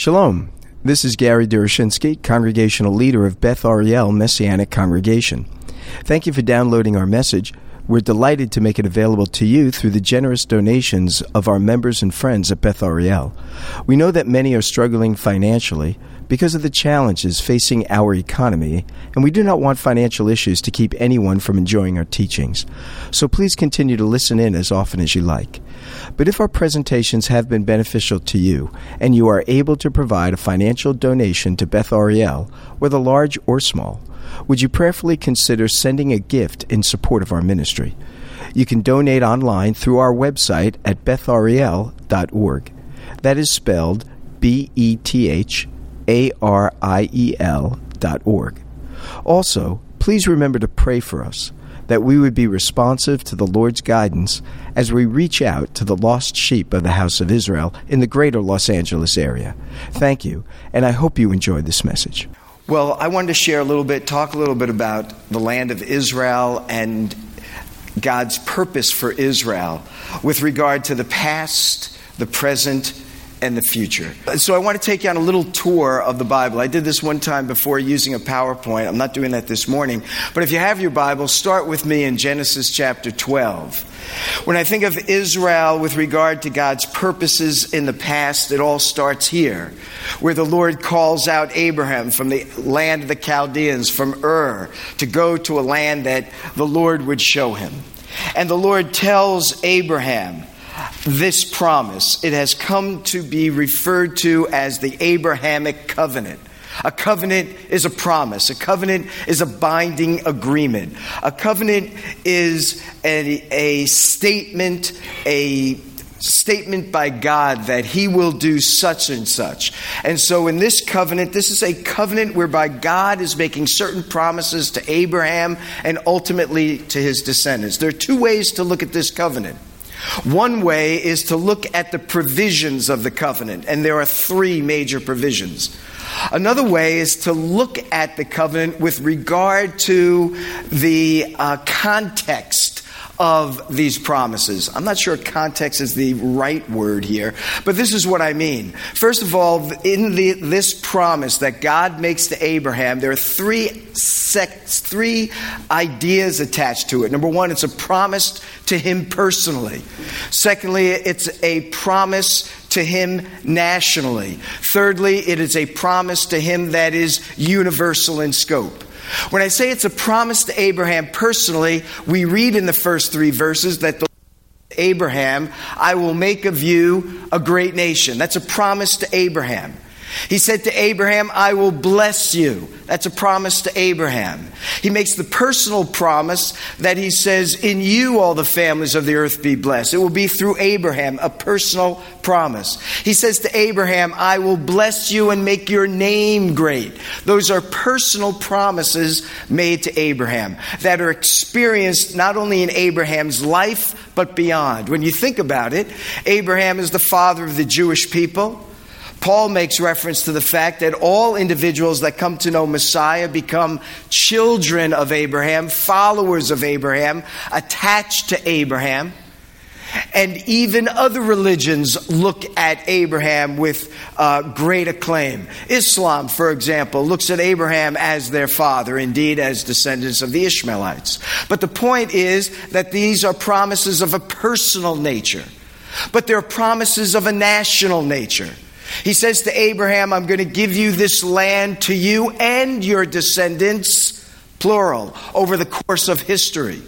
Shalom. This is Gary Durashinsky, Congregational Leader of Beth Ariel Messianic Congregation. Thank you for downloading our message. We're delighted to make it available to you through the generous donations of our members and friends at Beth Ariel. We know that many are struggling financially because of the challenges facing our economy, and we do not want financial issues to keep anyone from enjoying our teachings. So please continue to listen in as often as you like. But if our presentations have been beneficial to you, and you are able to provide a financial donation to Beth Ariel, whether large or small, would you prayerfully consider sending a gift in support of our ministry? You can donate online through our website at BethAriel.org. That is spelled BethAriel.org. Also, please remember to pray for us, that we would be responsive to the Lord's guidance as we reach out to the lost sheep of the house of Israel in the greater Los Angeles area. Thank you, and I hope you enjoyed this message. Well, I wanted to share a little bit, talk a little bit about the land of Israel and God's purpose for Israel with regard to the past, the present, and the future. So I want to take you on a little tour of the Bible. I did this one time before using a PowerPoint. I'm not doing that this morning. But if you have your Bible, start with me in Genesis chapter 12. When I think of Israel with regard to God's purposes in the past, it all starts here, where the Lord calls out Abraham from the land of the Chaldeans, from Ur, to go to a land that the Lord would show him. And the Lord tells Abraham this promise. It has come to be referred to as the Abrahamic covenant. A covenant is a promise. A covenant is a binding agreement. A covenant is a statement by God that he will do such and such. And so in this covenant, this is a covenant whereby God is making certain promises to Abraham and ultimately to his descendants. There are two ways to look at this covenant. One way is to look at the provisions of the covenant, and there are three major provisions. Another way is to look at the covenant with regard to the context of these promises. I'm not sure context is the right word here, but this is what I mean. First of all, in this promise that God makes to Abraham, there are three ideas attached to it. Number one, it's a promise to him personally. Secondly, it's a promise to him nationally. Thirdly, it is a promise to him that is universal in scope. When I say it's a promise to Abraham personally, we read in the first three verses that the Abraham, I will make of you a great nation. That's a promise to Abraham. He said to Abraham, I will bless you. That's a promise to Abraham. He makes the personal promise that he says, in you all the families of the earth be blessed. It will be through Abraham, a personal promise. He says to Abraham, I will bless you and make your name great. Those are personal promises made to Abraham that are experienced not only in Abraham's life, but beyond. When you think about it, Abraham is the father of the Jewish people. Paul makes reference to the fact that all individuals that come to know Messiah become children of Abraham, followers of Abraham, attached to Abraham. And even other religions look at Abraham with great acclaim. Islam, for example, looks at Abraham as their father, indeed as descendants of the Ishmaelites. But the point is that these are promises of a personal nature, but they're promises of a national nature. He says to Abraham, I'm going to give you this land to you and your descendants, plural, over the course of history.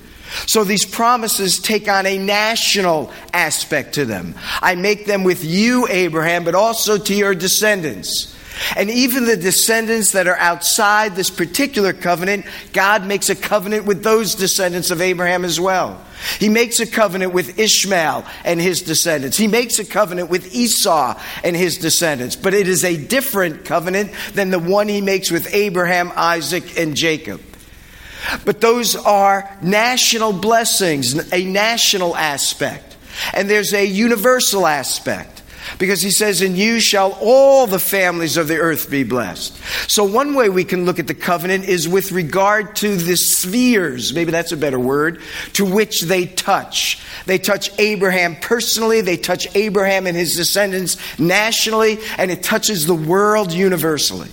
So these promises take on a national aspect to them. I make them with you, Abraham, but also to your descendants. And even the descendants that are outside this particular covenant, God makes a covenant with those descendants of Abraham as well. He makes a covenant with Ishmael and his descendants. He makes a covenant with Esau and his descendants. But it is a different covenant than the one he makes with Abraham, Isaac, and Jacob. But those are national blessings, a national aspect. And there's a universal aspect. Because he says, in you shall all the families of the earth be blessed. So one way we can look at the covenant is with regard to the spheres, maybe that's a better word, to which they touch. They touch Abraham personally, they touch Abraham and his descendants nationally, and it touches the world universally.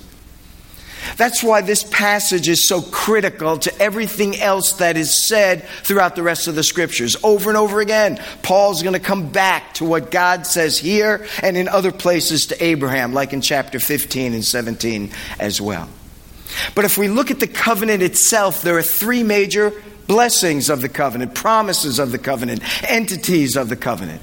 That's why this passage is so critical to everything else that is said throughout the rest of the scriptures. Over and over again, Paul's going to come back to what God says here and in other places to Abraham, like in chapter 15 and 17 as well. But if we look at the covenant itself, there are three major blessings of the covenant, promises of the covenant, entities of the covenant.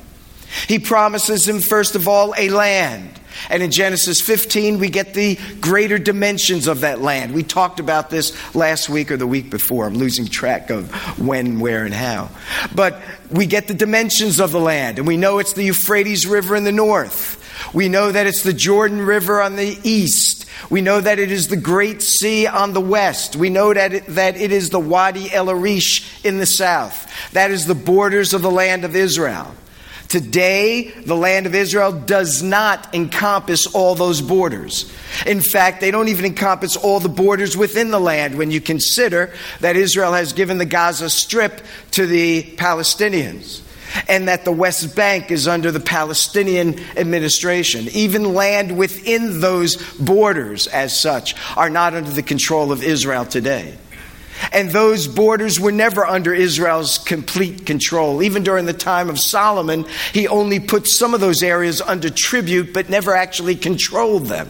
He promises him, first of all, a land. And in Genesis 15, we get the greater dimensions of that land. We talked about this last week or the week before. I'm losing track of when, where, and how. But we get the dimensions of the land. And we know it's the Euphrates River in the north. We know that it's the Jordan River on the east. We know that it is the Great Sea on the west. We know that it is the Wadi El Arish in the south. That is the borders of the land of Israel. Today, the land of Israel does not encompass all those borders. In fact, they don't even encompass all the borders within the land when you consider that Israel has given the Gaza Strip to the Palestinians and that the West Bank is under the Palestinian administration. Even land within those borders, as such, are not under the control of Israel today. And those borders were never under Israel's complete control. Even during the time of Solomon, he only put some of those areas under tribute, but never actually controlled them.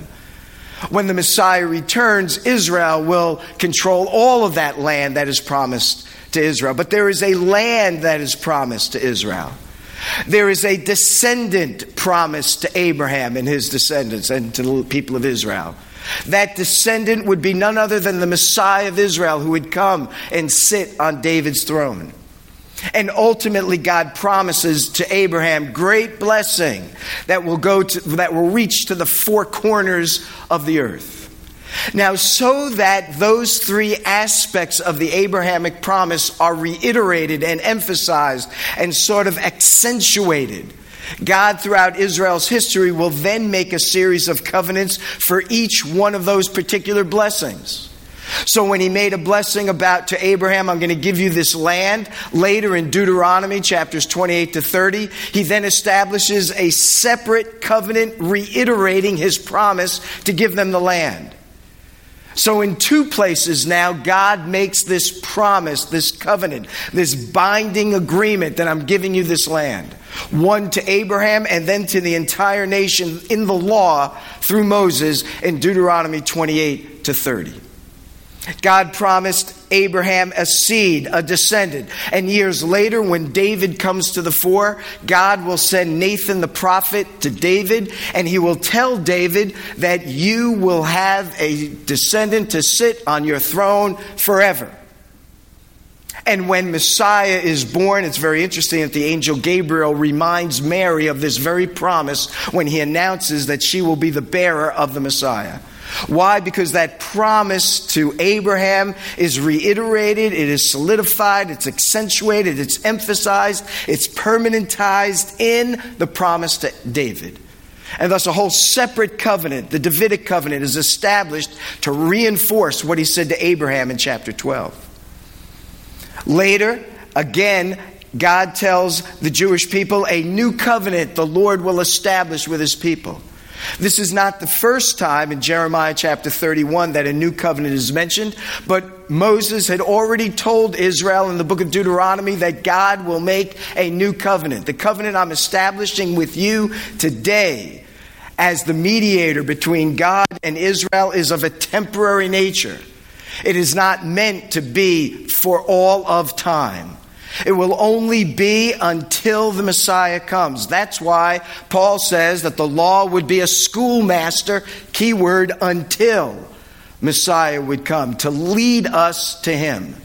When the Messiah returns, Israel will control all of that land that is promised to Israel. But there is a land that is promised to Israel. There is a descendant promised to Abraham and his descendants and to the people of Israel. That descendant would be none other than the Messiah of Israel who would come and sit on David's throne. And ultimately, God promises to Abraham great blessing that will reach to the four corners of the earth. Now, so that those three aspects of the Abrahamic promise are reiterated and emphasized and sort of accentuated, God, throughout Israel's history, will then make a series of covenants for each one of those particular blessings. So when he made a blessing to Abraham, I'm going to give you this land, later in Deuteronomy chapters 28 to 30, he then establishes a separate covenant reiterating his promise to give them the land. So in two places now, God makes this promise, this covenant, this binding agreement that I'm giving you this land. One to Abraham and then to the entire nation in the law through Moses in Deuteronomy 28 to 30. God promised Abraham a seed, a descendant. And years later, when David comes to the fore, God will send Nathan the prophet to David, and he will tell David that you will have a descendant to sit on your throne forever. And when Messiah is born, it's very interesting that the angel Gabriel reminds Mary of this very promise when he announces that she will be the bearer of the Messiah. Why? Because that promise to Abraham is reiterated, it is solidified, it's accentuated, it's emphasized, it's permanentized in the promise to David. And thus a whole separate covenant, the Davidic covenant, is established to reinforce what he said to Abraham in chapter 12. Later, again, God tells the Jewish people a new covenant the Lord will establish with his people. This is not the first time in Jeremiah chapter 31 that a new covenant is mentioned, but Moses had already told Israel in the book of Deuteronomy that God will make a new covenant. The covenant I'm establishing with you today as the mediator between God and Israel is of a temporary nature. It is not meant to be for all of time. It will only be until the Messiah comes. That's why Paul says that the law would be a schoolmaster, keyword, until Messiah would come, to lead us to him.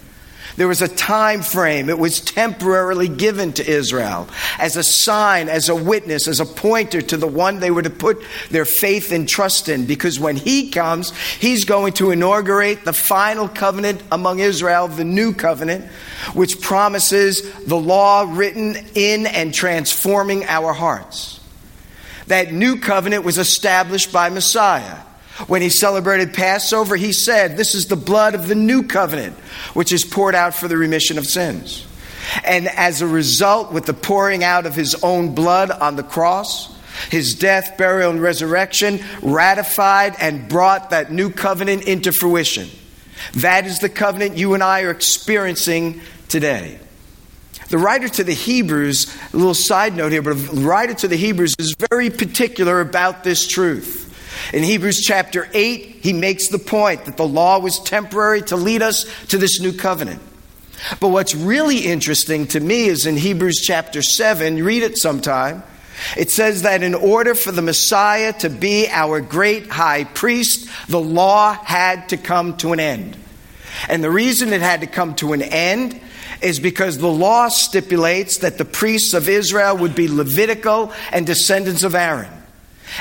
There was a time frame. It was temporarily given to Israel as a sign, as a witness, as a pointer to the one they were to put their faith and trust in. Because when he comes, he's going to inaugurate the final covenant among Israel, the new covenant, which promises the law written in and transforming our hearts. that new covenant was established by Messiah. When he celebrated Passover, he said, "This is the blood of the new covenant, which is poured out for the remission of sins." And as a result, with the pouring out of his own blood on the cross, his death, burial, and resurrection ratified and brought that new covenant into fruition. That is the covenant you and I are experiencing today. The writer to the Hebrews, a little side note here, but the writer to the Hebrews is very particular about this truth. In Hebrews chapter 8, he makes the point that the law was temporary to lead us to this new covenant. But what's really interesting to me is in Hebrews chapter 7, read it sometime, it says that in order for the Messiah to be our great high priest, the law had to come to an end. And the reason it had to come to an end is because the law stipulates that the priests of Israel would be Levitical and descendants of Aaron.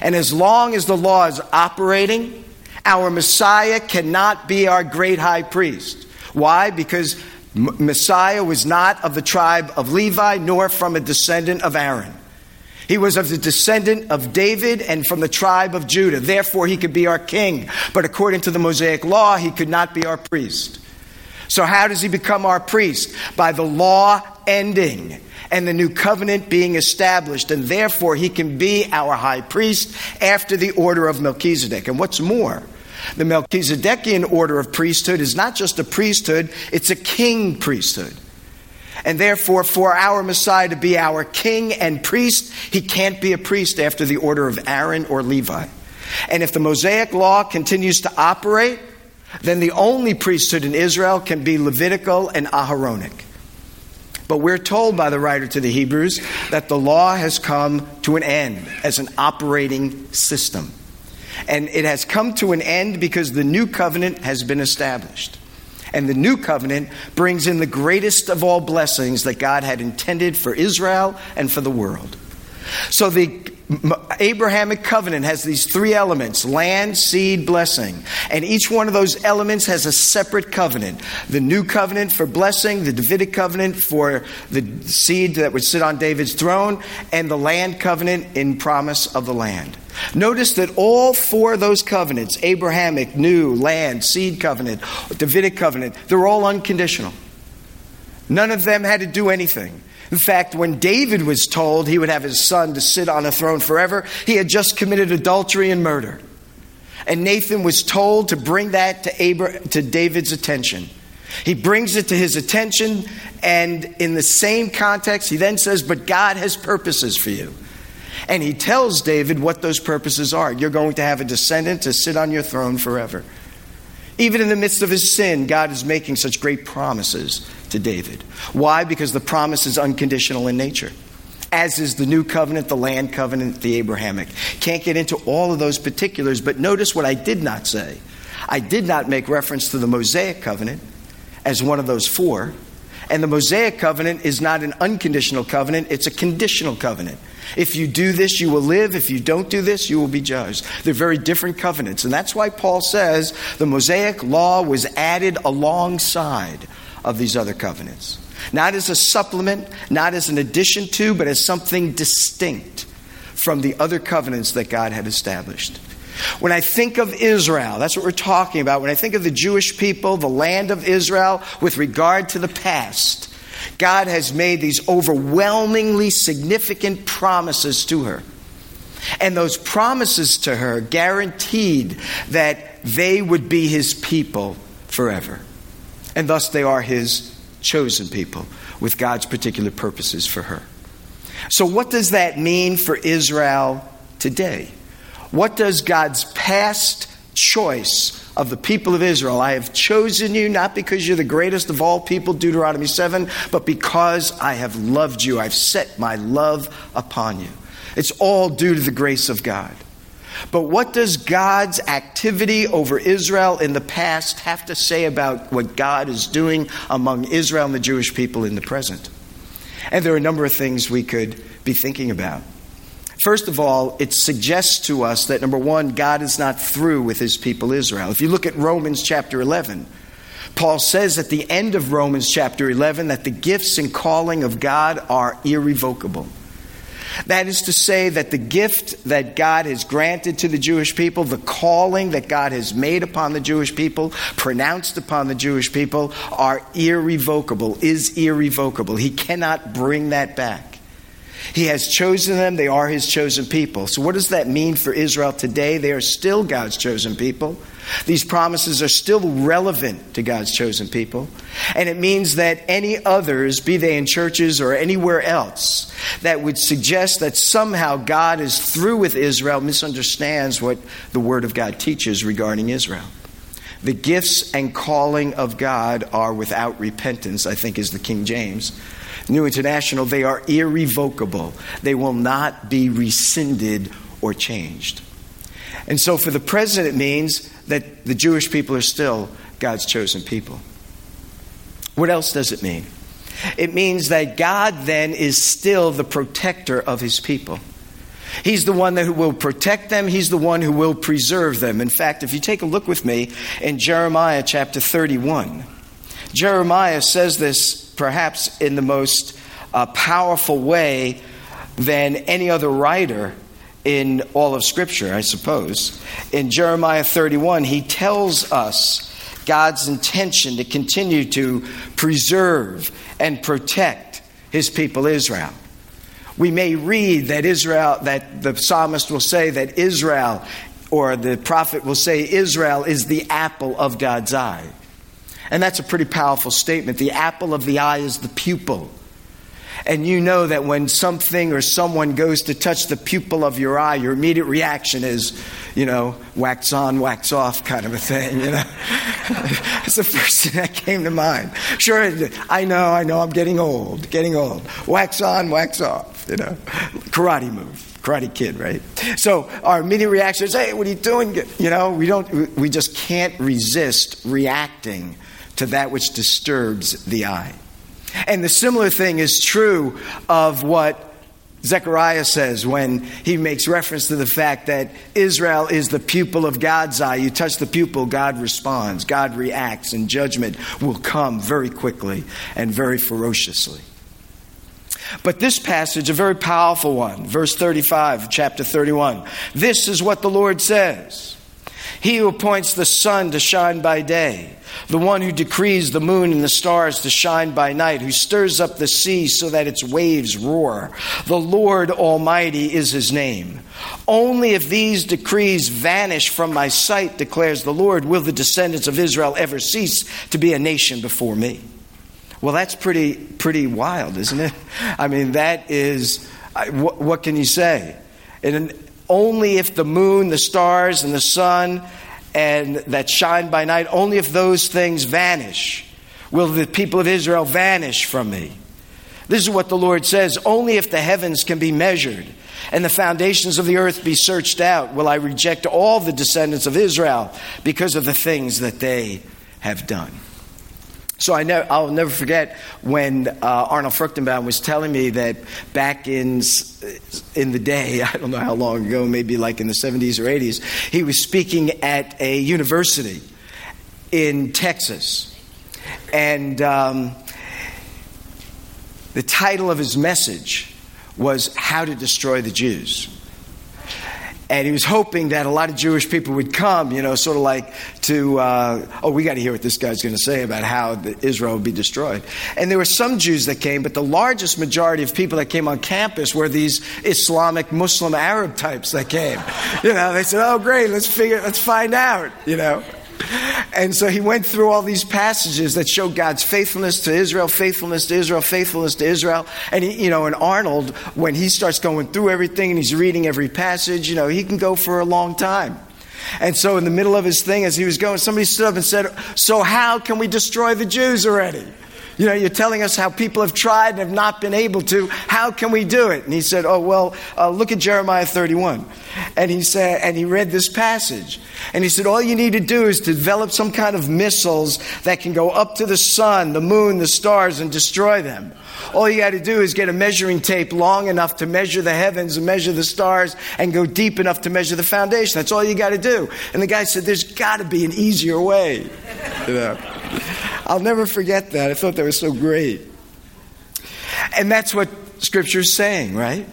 And as long as the law is operating, our Messiah cannot be our great high priest. Why? Because Messiah was not of the tribe of Levi, nor from a descendant of Aaron. He was of the descendant of David and from the tribe of Judah. Therefore, he could be our king. But according to the Mosaic law, he could not be our priest. So how does he become our priest? By the law ending and the new covenant being established. And therefore, he can be our high priest after the order of Melchizedek. And what's more, the Melchizedekian order of priesthood is not just a priesthood, it's a king priesthood. And therefore, for our Messiah to be our king and priest, he can't be a priest after the order of Aaron or Levi. And if the Mosaic law continues to operate, then the only priesthood in Israel can be Levitical and Aharonic. But we're told by the writer to the Hebrews that the law has come to an end as an operating system. And it has come to an end because the new covenant has been established. And the new covenant brings in the greatest of all blessings that God had intended for Israel and for the world. So the Abrahamic covenant has these three elements: land, seed, blessing. And each one of those elements has a separate covenant. The new covenant for blessing, the Davidic covenant for the seed that would sit on David's throne, and the land covenant in promise of the land. Notice that all four of those covenants, Abrahamic, new, land, seed covenant, Davidic covenant, they're all unconditional. None of them had to do anything. In fact, when David was told he would have his son to sit on a throne forever, he had just committed adultery and murder. And Nathan was told to bring that to David's attention. He brings it to his attention, and in the same context, he then says, "But God has purposes for you." And he tells David what those purposes are. You're going to have a descendant to sit on your throne forever. Even in the midst of his sin, God is making such great promises to David. Why? Because the promise is unconditional in nature, as is the new covenant, the land covenant, the Abrahamic. Can't get into all of those particulars, but notice what I did not say. I did not make reference to the Mosaic covenant as one of those four. And the Mosaic covenant is not an unconditional covenant, it's a conditional covenant. If you do this, you will live. If you don't do this, you will be judged. They're very different covenants. And that's why Paul says the Mosaic law was added alongside of these other covenants. Not as a supplement, not as an addition to, but as something distinct from the other covenants that God had established. When I think of Israel, that's what we're talking about. When I think of the Jewish people, the land of Israel, with regard to the past, God has made these overwhelmingly significant promises to her. And those promises to her guaranteed that they would be his people forever. And thus they are his chosen people with God's particular purposes for her. So what does that mean for Israel today? What does God's past choice of the people of Israel, "I have chosen you not because you're the greatest of all people," Deuteronomy 7, "but because I have loved you. I've set my love upon you." It's all due to the grace of God. But what does God's activity over Israel in the past have to say about what God is doing among Israel and the Jewish people in the present? And there are a number of things we could be thinking about. First of all, it suggests to us that, number one, God is not through with his people Israel. If you look at Romans chapter 11, Paul says at the end of Romans chapter 11 that the gifts and calling of God are irrevocable. That is to say that the gift that God has granted to the Jewish people, the calling that God has made upon the Jewish people, pronounced upon the Jewish people, is irrevocable. He cannot bring that back. He has chosen them. They are his chosen people. So what does that mean for Israel today? They are still God's chosen people. These promises are still relevant to God's chosen people. And it means that any others, be they in churches or anywhere else, that would suggest that somehow God is through with Israel misunderstands what the Word of God teaches regarding Israel. The gifts and calling of God are without repentance, I think is the King James. New International, they are irrevocable. They will not be rescinded or changed. And so for the present, it means that the Jewish people are still God's chosen people. What else does it mean? It means that God then is still the protector of his people. He's the one who will protect them. He's the one who will preserve them. In fact, if you take a look with me in Jeremiah chapter 31, Jeremiah says this perhaps in the most powerful way than any other writer in all of Scripture, I suppose. In Jeremiah 31, he tells us God's intention to continue to preserve and protect his people Israel. We may read that the psalmist will say that Israel, or the prophet will say Israel is the apple of God's eye. And that's a pretty powerful statement. The apple of the eye is the pupil. And you know that when something or someone goes to touch the pupil of your eye, your immediate reaction is, wax on, wax off kind of a thing, That's the first thing that came to mind. Sure, I know, I'm getting old. Wax on, wax off, Karate move. Karate Kid, right? So our immediate reaction is, hey, what are you doing? We just can't resist reacting to that which disturbs the eye. And the similar thing is true of what Zechariah says when he makes reference to the fact that Israel is the pupil of God's eye. You touch the pupil, God responds, God reacts, and judgment will come very quickly and very ferociously. But this passage, a very powerful one, verse 35, chapter 31. This is what the Lord says. He who appoints the sun to shine by day, the one who decrees the moon and the stars to shine by night, who stirs up the sea so that its waves roar. The Lord Almighty is his name. Only if these decrees vanish from my sight, declares the Lord, will the descendants of Israel ever cease to be a nation before me. Well, that's pretty wild, isn't it? I mean, that is, what can you say? And only if the moon, the stars, and the sun and that shine by night, only if those things vanish will the people of Israel vanish from me. This is what the Lord says. Only if the heavens can be measured and the foundations of the earth be searched out will I reject all the descendants of Israel because of the things that they have done. So I'll never forget when Arnold Fruchtenbaum was telling me that back in the day, I don't know how long ago, maybe like in the 70s or 80s, he was speaking at a university in Texas. And the title of his message was How to Destroy the Jews. And he was hoping that a lot of Jewish people would come, sort of like to, we got to hear what this guy's going to say about how Israel would be destroyed. And there were some Jews that came, but the largest majority of people that came on campus were these Islamic Muslim Arab types that came. They said, oh, great, let's find out, And so he went through all these passages that show God's faithfulness to Israel, faithfulness to Israel, faithfulness to Israel. And, and Arnold, when he starts going through everything and he's reading every passage, he can go for a long time. And so in the middle of his thing, as he was going, somebody stood up and said, so how can we destroy the Jews already? You're telling us how people have tried and have not been able to. How can we do it? And he said, look at Jeremiah 31. And he read this passage. And he said, all you need to do is to develop some kind of missiles that can go up to the sun, the moon, the stars, and destroy them. All you got to do is get a measuring tape long enough to measure the heavens and measure the stars and go deep enough to measure the foundation. That's all you got to do. And the guy said, there's got to be an easier way. I'll never forget that. I thought that was so great. And that's what Scripture is saying, right?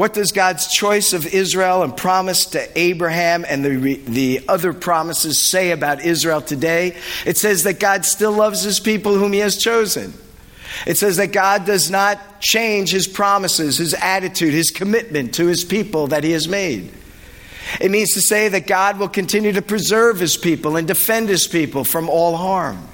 What does God's choice of Israel and promise to Abraham and the other promises say about Israel today? It says that God still loves his people whom he has chosen. It says that God does not change his promises, his attitude, his commitment to his people that he has made. It means to say that God will continue to preserve his people and defend his people from all harm.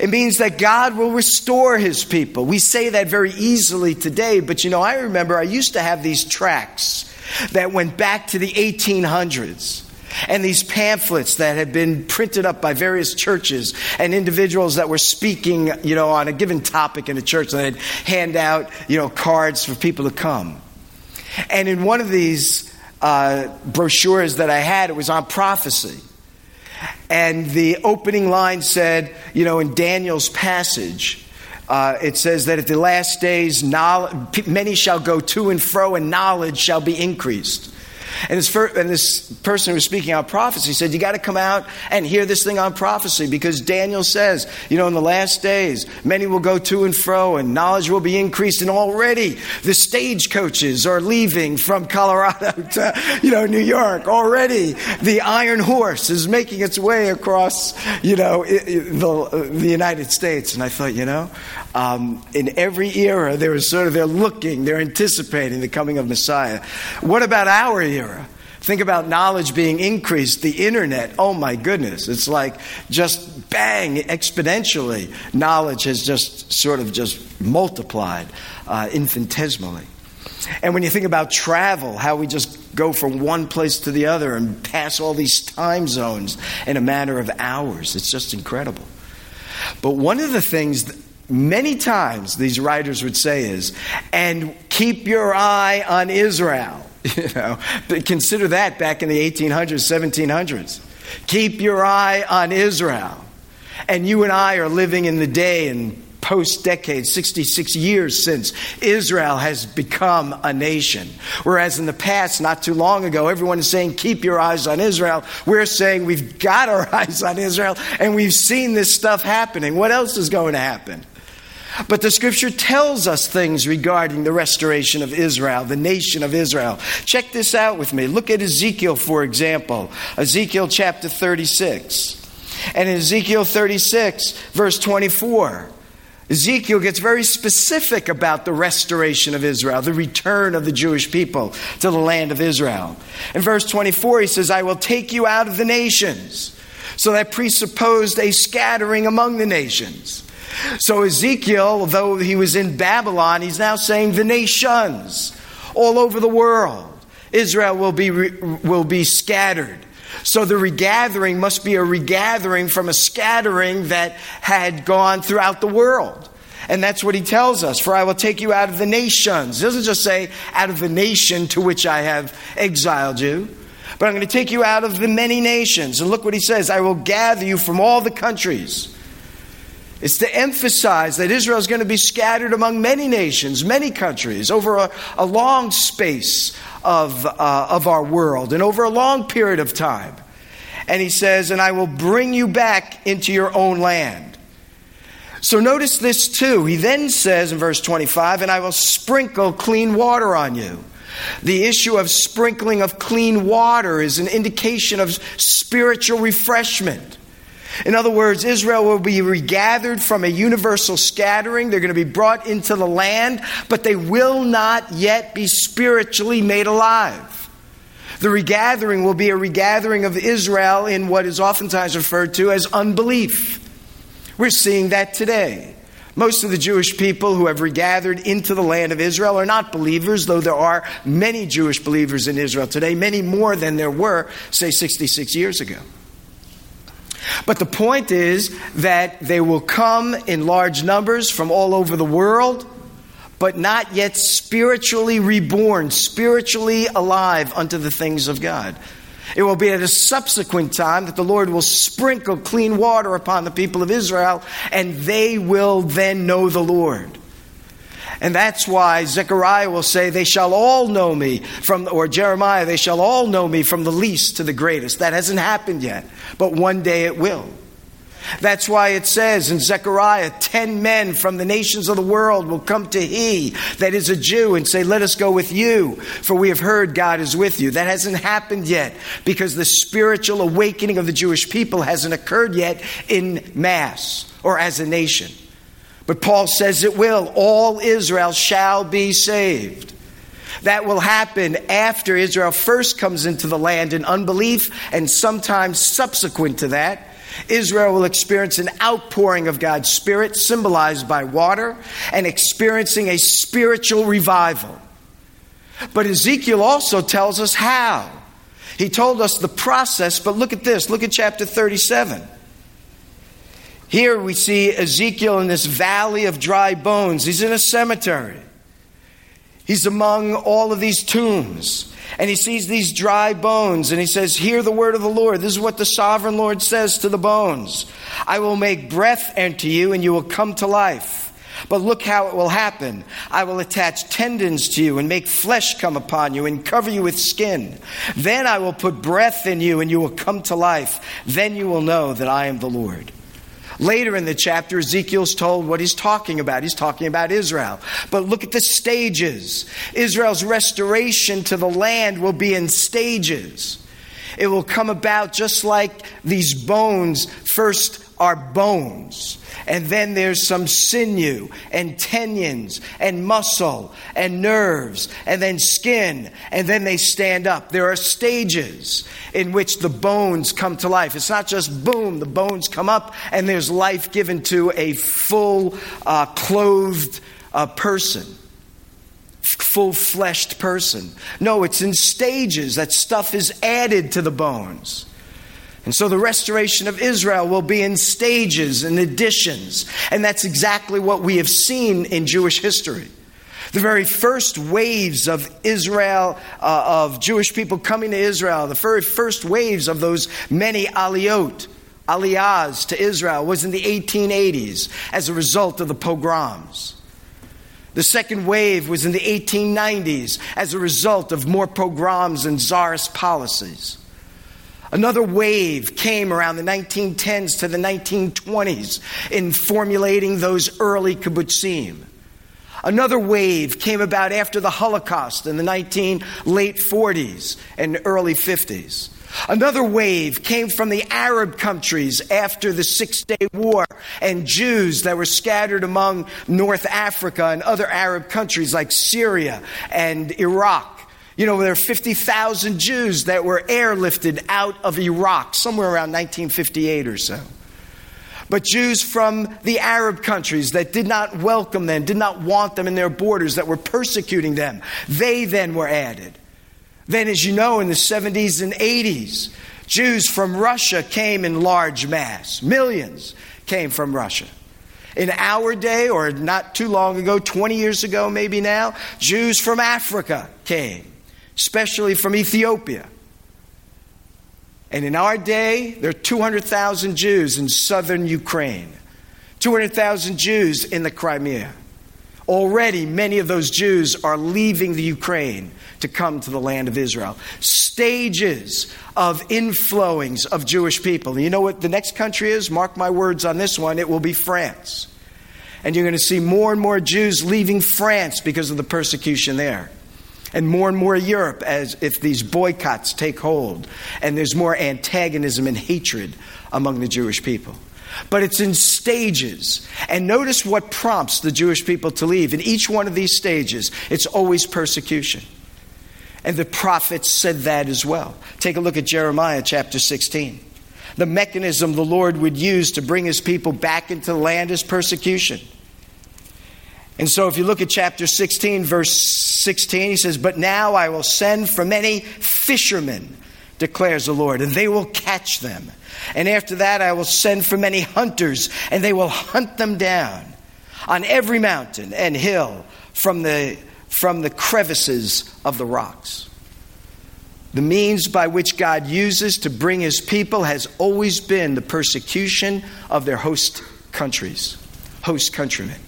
It means that God will restore his people. We say that very easily today, but you know, I remember I used to have these tracts that went back to the 1800s. And these pamphlets that had been printed up by various churches and individuals that were speaking, you know, on a given topic in a church, and they'd hand out, you know, cards for people to come. And in one of these brochures that I had, it was on prophecy. And the opening line said, you know, in Daniel's passage, it says that at the last days, many shall go to and fro and knowledge shall be increased. And this person who was speaking on prophecy said, you got to come out and hear this thing on prophecy, because Daniel says, you know, in the last days, many will go to and fro and knowledge will be increased. And already the stagecoaches are leaving from Colorado to, you know, New York. Already the iron horse is making its way across, you know, the United States. And I thought, you know, in every era, there was sort of, they're looking, they're anticipating the coming of Messiah. What about our era? Think about knowledge being increased. The internet, oh my goodness, it's like just bang, exponentially. Knowledge has just sort of just multiplied infinitesimally. And when you think about travel, how we just go from one place to the other and pass all these time zones in a matter of hours, it's just incredible. But one of the things that many times these writers would say is, and keep your eye on Israel. You know, consider that back in the 1800s, 1700s. Keep your eye on Israel. And you and I are living in the day and post-decade, 66 years since Israel has become a nation. Whereas in the past, not too long ago, everyone is saying, keep your eyes on Israel. We're saying we've got our eyes on Israel and we've seen this stuff happening. What else is going to happen? But the scripture tells us things regarding the restoration of Israel, the nation of Israel. Check this out with me. Look at Ezekiel, for example. Ezekiel chapter 36. And in Ezekiel 36, verse 24, Ezekiel gets very specific about the restoration of Israel, the return of the Jewish people to the land of Israel. In verse 24, he says, I will take you out of the nations. So that presupposed a scattering among the nations. So Ezekiel, though he was in Babylon, he's now saying the nations all over the world. Israel will be scattered. So the regathering must be a regathering from a scattering that had gone throughout the world. And that's what he tells us. For I will take you out of the nations. It doesn't just say out of the nation to which I have exiled you. But I'm going to take you out of the many nations. And look what he says. I will gather you from all the countries. It's to emphasize that Israel is going to be scattered among many nations, many countries, over a long space of our world and over a long period of time. And he says, and I will bring you back into your own land. So notice this too. He then says in verse 25, and I will sprinkle clean water on you. The issue of sprinkling of clean water is an indication of spiritual refreshment. In other words, Israel will be regathered from a universal scattering. They're going to be brought into the land, but they will not yet be spiritually made alive. The regathering will be a regathering of Israel in what is oftentimes referred to as unbelief. We're seeing that today. Most of the Jewish people who have regathered into the land of Israel are not believers, though there are many Jewish believers in Israel today, many more than there were, say, 66 years ago. But the point is that they will come in large numbers from all over the world, but not yet spiritually reborn, spiritually alive unto the things of God. It will be at a subsequent time that the Lord will sprinkle clean water upon the people of Israel, and they will then know the Lord. And that's why Zechariah will say, they shall all know me from, or Jeremiah, they shall all know me from the least to the greatest. That hasn't happened yet, but one day it will. That's why it says in Zechariah, 10 men from the nations of the world will come to he that is a Jew and say, let us go with you, for we have heard God is with you. That hasn't happened yet because the spiritual awakening of the Jewish people hasn't occurred yet in mass or as a nation. But Paul says it will. All Israel shall be saved. That will happen after Israel first comes into the land in unbelief, and sometimes subsequent to that, Israel will experience an outpouring of God's Spirit, symbolized by water, and experiencing a spiritual revival. But Ezekiel also tells us how. He told us the process, but look at this. Look at chapter 37. Here we see Ezekiel in this valley of dry bones. He's in a cemetery. He's among all of these tombs. And he sees these dry bones, and he says, hear the word of the Lord. This is what the sovereign Lord says to the bones. I will make breath enter you, and you will come to life. But look how it will happen. I will attach tendons to you and make flesh come upon you and cover you with skin. Then I will put breath in you, and you will come to life. Then you will know that I am the Lord. Later in the chapter, Ezekiel's told what he's talking about. He's talking about Israel. But look at the stages. Israel's restoration to the land will be in stages. It will come about just like these bones first are bones. And then there's some sinew and tendons and muscle and nerves and then skin. And then they stand up. There are stages in which the bones come to life. It's not just boom, the bones come up and there's life given to a full clothed person. Full-fleshed person. No, it's in stages that stuff is added to the bones. And so the restoration of Israel will be in stages and additions. And that's exactly what we have seen in Jewish history. The very first waves of Israel, of Jewish people coming to Israel, the very first waves of those many aliyahs to Israel was in the 1880s as a result of the pogroms. The second wave was in the 1890s as a result of more pogroms and czarist policies. Another wave came around the 1910s to the 1920s in formulating those early kibbutzim. Another wave came about after the Holocaust in the late 40s and early 50s. Another wave came from the Arab countries after the Six-Day War and Jews that were scattered among North Africa and other Arab countries like Syria and Iraq. You know, there are 50,000 Jews that were airlifted out of Iraq somewhere around 1958 or so. But Jews from the Arab countries that did not welcome them, did not want them in their borders, that were persecuting them, they then were added. Then, as you know, in the 70s and 80s, Jews from Russia came in large mass. Millions came from Russia. In our day, or not too long ago, 20 years ago maybe now, Jews from Africa came. Especially from Ethiopia. And in our day, there are 200,000 Jews in southern Ukraine. 200,000 Jews in the Crimea. Already, many of those Jews are leaving the Ukraine to come to the land of Israel. Stages of inflowings of Jewish people. You know what the next country is? Mark my words on this one. It will be France. And you're going to see more and more Jews leaving France because of the persecution there. And more Europe as if these boycotts take hold and there's more antagonism and hatred among the Jewish people. But it's in stages. And notice what prompts the Jewish people to leave. In each one of these stages, it's always persecution. And the prophets said that as well. Take a look at Jeremiah chapter 16. The mechanism the Lord would use to bring his people back into the land is persecution. And so if you look at chapter 16, verse 16, he says, but now I will send for many fishermen, declares the Lord, and they will catch them. And after that, I will send for many hunters, and they will hunt them down on every mountain and hill from the crevices of the rocks. The means by which God uses to bring his people has always been the persecution of their host countrymen.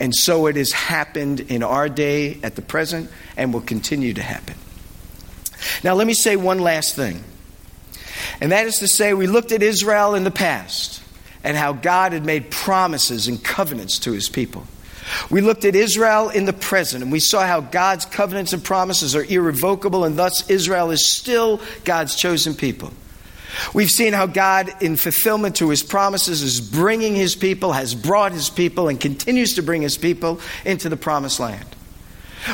And so it has happened in our day at the present and will continue to happen. Now, let me say one last thing. And that is to say, we looked at Israel in the past and how God had made promises and covenants to his people. We looked at Israel in the present, and we saw how God's covenants and promises are irrevocable, and thus Israel is still God's chosen people. We've seen how God, in fulfillment to his promises, is bringing his people, has brought his people, and continues to bring his people into the promised land.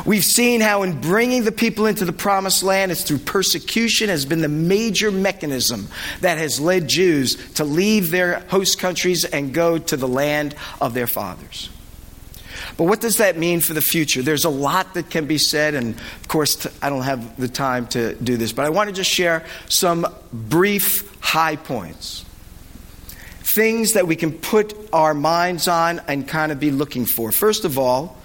We've seen how in bringing the people into the promised land, it's through persecution has been the major mechanism that has led Jews to leave their host countries and go to the land of their fathers. But what does that mean for the future? There's a lot that can be said, and of course, I don't have the time to do this, but I want to just share some brief high points. Things that we can put our minds on and kind of be looking for. First of all,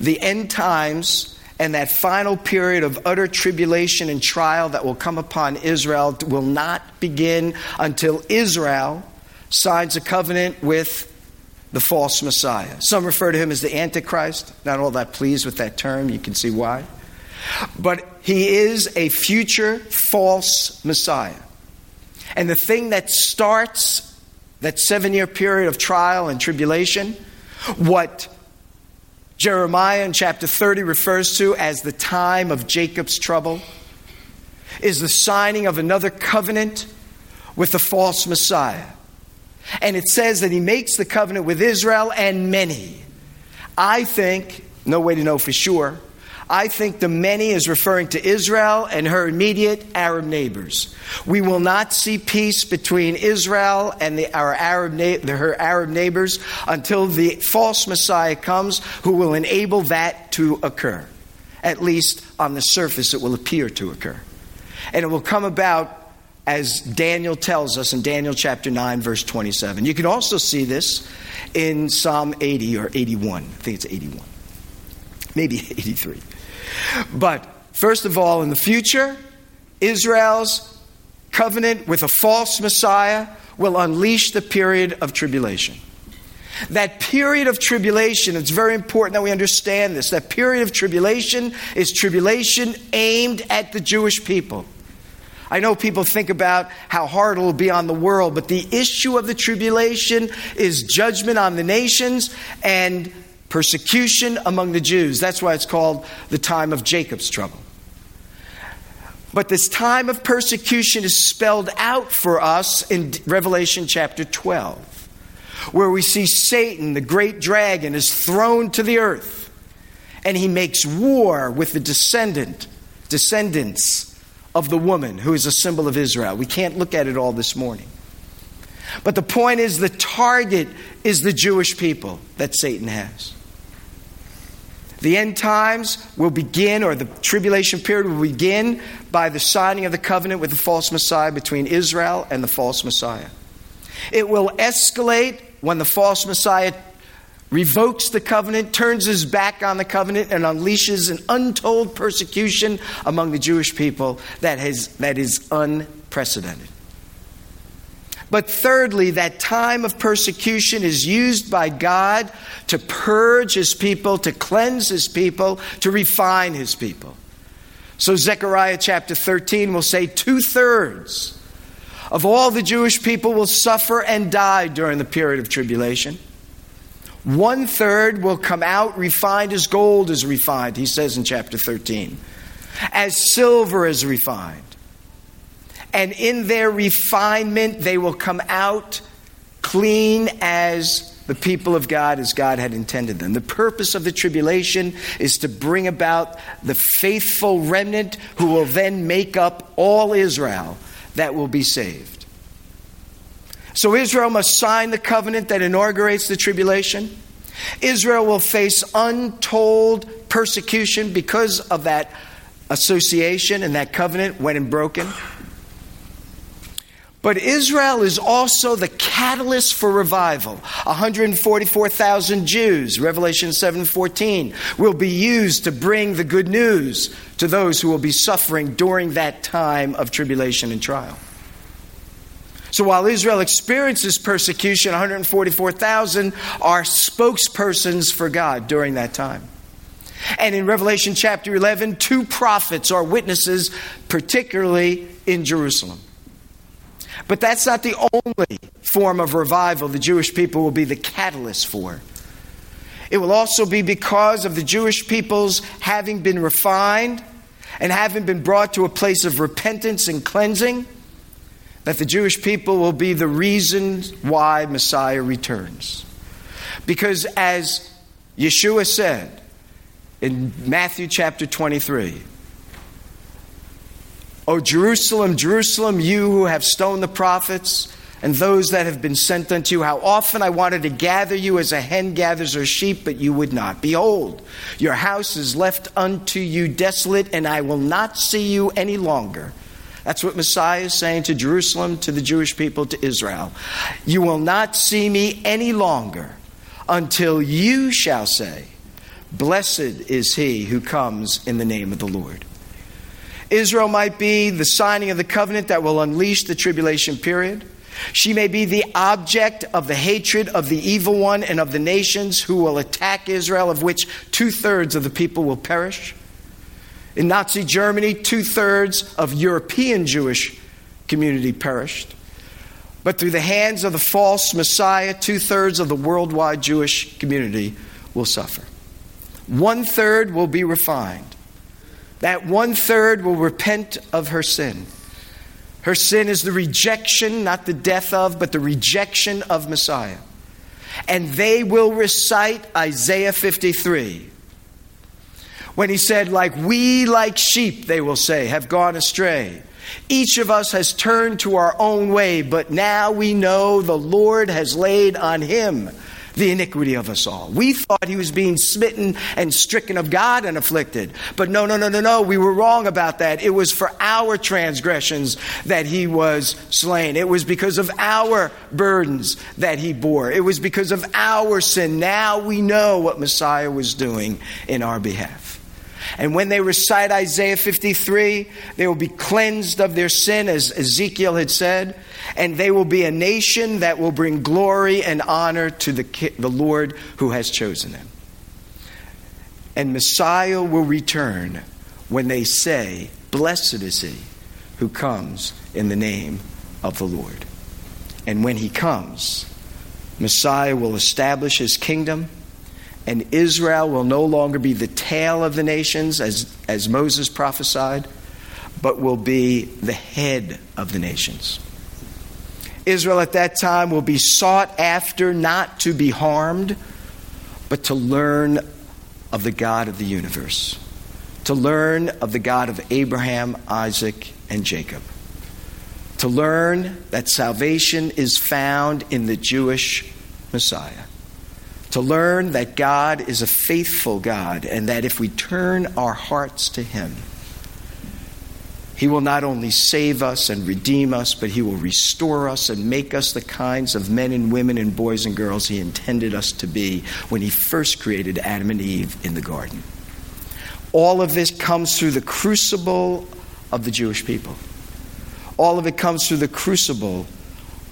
the end times and that final period of utter tribulation and trial that will come upon Israel will not begin until Israel signs a covenant with the false Messiah. Some refer to him as the Antichrist. Not all that pleased with that term. You can see why. But he is a future false Messiah. And the thing that starts that 7-year period of trial and tribulation, what Jeremiah in chapter 30 refers to as the time of Jacob's trouble, is the signing of another covenant with the false Messiah. And it says that he makes the covenant with Israel and many. I think, no way to know for sure, I think the many is referring to Israel and her immediate Arab neighbors. We will not see peace between Israel and her Arab neighbors until the false Messiah comes, who will enable that to occur. At least on the surface, it will appear to occur. And it will come about as Daniel tells us in Daniel chapter 9, verse 27. You can also see this in Psalm 80 or 81. I think it's 81. Maybe 83. But first of all, in the future, Israel's covenant with a false Messiah will unleash the period of tribulation. That period of tribulation, it's very important that we understand this. That period of tribulation is tribulation aimed at the Jewish people. I know people think about how hard it will be on the world, but the issue of the tribulation is judgment on the nations and persecution among the Jews. That's why it's called the time of Jacob's trouble. But this time of persecution is spelled out for us in Revelation chapter 12, where we see Satan, the great dragon, is thrown to the earth, and he makes war with the descendants of the woman who is a symbol of Israel. We can't look at it all this morning. But the point is, the target is the Jewish people that Satan has. The end times will begin, or the tribulation period will begin, by the signing of the covenant with the false Messiah between Israel and the false Messiah. It will escalate when the false Messiah revokes the covenant, turns his back on the covenant, and unleashes an untold persecution among the Jewish people that is unprecedented. But thirdly, that time of persecution is used by God to purge his people, to cleanse his people, to refine his people. So Zechariah chapter 13 will say 2/3 of all the Jewish people will suffer and die during the period of tribulation. 1/3 will come out refined as gold is refined, he says in chapter 13, as silver is refined. And in their refinement, they will come out clean as the people of God, as God had intended them. The purpose of the tribulation is to bring about the faithful remnant who will then make up all Israel that will be saved. So Israel must sign the covenant that inaugurates the tribulation. Israel will face untold persecution because of that association and that covenant when broken. But Israel is also the catalyst for revival. 144,000 Jews, Revelation 7:14, will be used to bring the good news to those who will be suffering during that time of tribulation and trial. So while Israel experiences persecution, 144,000 are spokespersons for God during that time. And in Revelation chapter 11, 2 prophets are witnesses, particularly in Jerusalem. But that's not the only form of revival the Jewish people will be the catalyst for. It will also be because of the Jewish people's having been refined and having been brought to a place of repentance and cleansing that the Jewish people will be the reason why Messiah returns. Because as Yeshua said in Matthew chapter 23, "O Jerusalem, Jerusalem, you who have stoned the prophets and those that have been sent unto you, how often I wanted to gather you as a hen gathers her sheep, but you would not. Behold, your house is left unto you desolate, and I will not see you any longer." That's what Messiah is saying to Jerusalem, to the Jewish people, to Israel. You will not see me any longer until you shall say, "Blessed is he who comes in the name of the Lord." Israel might be the signing of the covenant that will unleash the tribulation period. She may be the object of the hatred of the evil one and of the nations who will attack Israel, of which 2/3 of the people will perish. In Nazi Germany, 2/3 of European Jewish community perished. But through the hands of the false Messiah, 2/3 of the worldwide Jewish community will suffer. 1/3 will be refined. That 1/3 will repent of her sin. Her sin is the rejection, not the death of, but the rejection of Messiah. And they will recite Isaiah 53. When he said, like sheep, they will say, have gone astray. Each of us has turned to our own way, but now we know the Lord has laid on him the iniquity of us all. We thought he was being smitten and stricken of God and afflicted. But no. We were wrong about that. It was for our transgressions that he was slain. It was because of our burdens that he bore. It was because of our sin. Now we know what Messiah was doing in our behalf. And when they recite Isaiah 53, they will be cleansed of their sin, as Ezekiel had said, and they will be a nation that will bring glory and honor to the Lord who has chosen them. And Messiah will return when they say, "Blessed is he who comes in the name of the Lord." And when he comes, Messiah will establish his kingdom. And Israel will no longer be the tail of the nations, as Moses prophesied, but will be the head of the nations. Israel at that time will be sought after not to be harmed, but to learn of the God of the universe, to learn of the God of Abraham, Isaac, and Jacob, to learn that salvation is found in the Jewish Messiah. To learn that God is a faithful God and that if we turn our hearts to him, he will not only save us and redeem us, but he will restore us and make us the kinds of men and women and boys and girls he intended us to be when he first created Adam and Eve in the garden. All of this comes through the crucible of the Jewish people. All of it comes through the crucible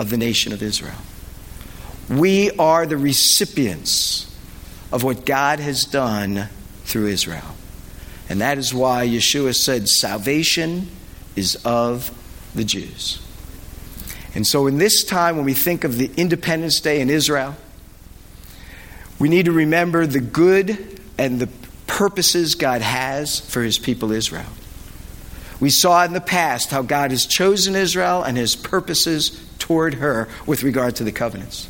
of the nation of Israel. We are the recipients of what God has done through Israel. And that is why Yeshua said, salvation is of the Jews. And so in this time, when we think of the Independence Day in Israel, we need to remember the good and the purposes God has for his people Israel. We saw in the past how God has chosen Israel and his purposes toward her with regard to the covenants.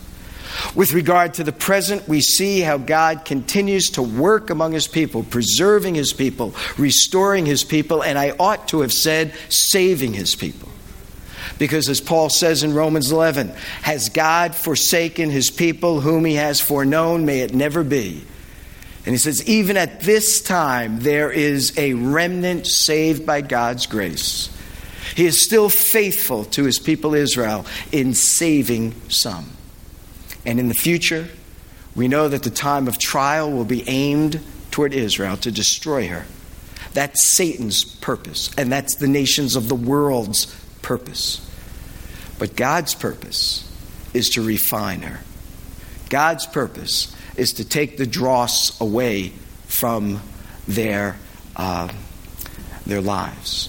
With regard to the present, we see how God continues to work among his people, preserving his people, restoring his people, and I ought to have said, saving his people. Because as Paul says in Romans 11, has God forsaken his people whom he has foreknown? May it never be. And he says, even at this time, there is a remnant saved by God's grace. He is still faithful to his people Israel in saving some. And in the future, we know that the time of trial will be aimed toward Israel to destroy her. That's Satan's purpose, and that's the nations of the world's purpose. But God's purpose is to refine her. God's purpose is to take the dross away from their lives.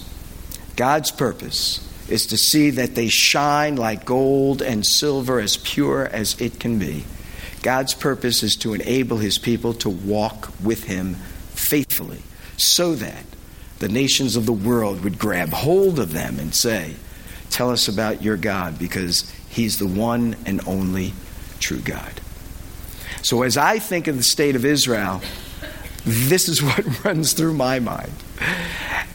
God's purpose is to see that they shine like gold and silver, as pure as it can be. God's purpose is to enable his people to walk with him faithfully, so that the nations of the world would grab hold of them and say, "Tell us about your God, because he's the one and only true God." So as I think of the state of Israel, this is what runs through my mind.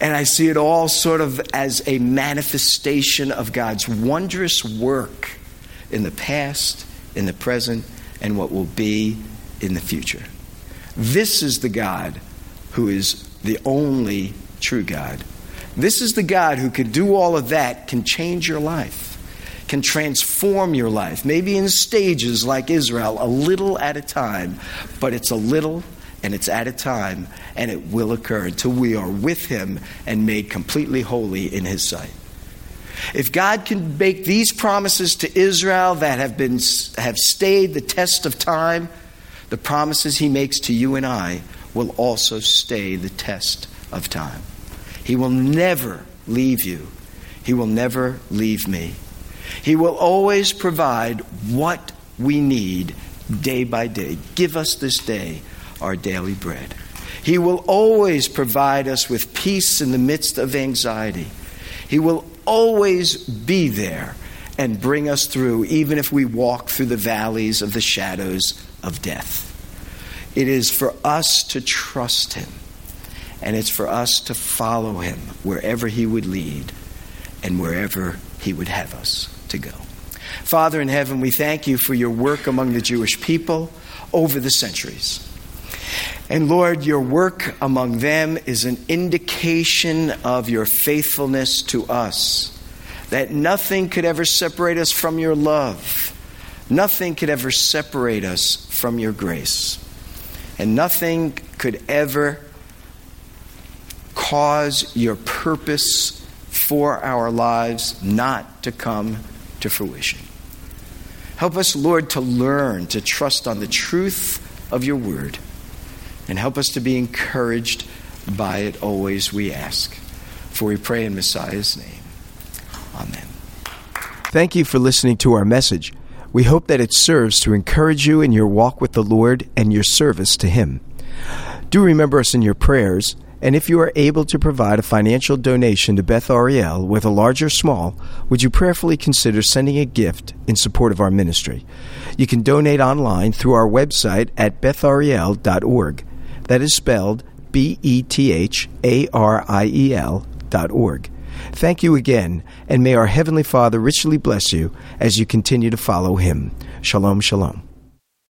And I see it all sort of as a manifestation of God's wondrous work in the past, in the present, and what will be in the future. This is the God who is the only true God. This is the God who can do all of that, can change your life, can transform your life, maybe in stages like Israel, a little at a time, but it's a little and it's at a time, and it will occur until we are with him and made completely holy in his sight. If God can make these promises to Israel that have stayed the test of time, the promises he makes to you and I will also stay the test of time. He will never leave you. He will never leave me. He will always provide what we need day by day. Give us this day our daily bread. He will always provide us with peace in the midst of anxiety. He will always be there and bring us through, even if we walk through the valleys of the shadows of death. It is for us to trust him, and it's for us to follow him wherever he would lead and wherever he would have us to go. Father in heaven, we thank you for your work among the Jewish people over the centuries. And Lord, your work among them is an indication of your faithfulness to us, that nothing could ever separate us from your love. Nothing could ever separate us from your grace. And nothing could ever cause your purpose for our lives not to come to fruition. Help us, Lord, to learn to trust on the truth of your word. And help us to be encouraged by it always, we ask. For we pray in Messiah's name. Amen. Thank you for listening to our message. We hope that it serves to encourage you in your walk with the Lord and your service to him. Do remember us in your prayers, and if you are able to provide a financial donation to Beth Ariel, whether large or small, would you prayerfully consider sending a gift in support of our ministry? You can donate online through our website at BethAriel.org. That is spelled BethAriel.org. Thank you again, and may our Heavenly Father richly bless you as you continue to follow him. Shalom, shalom.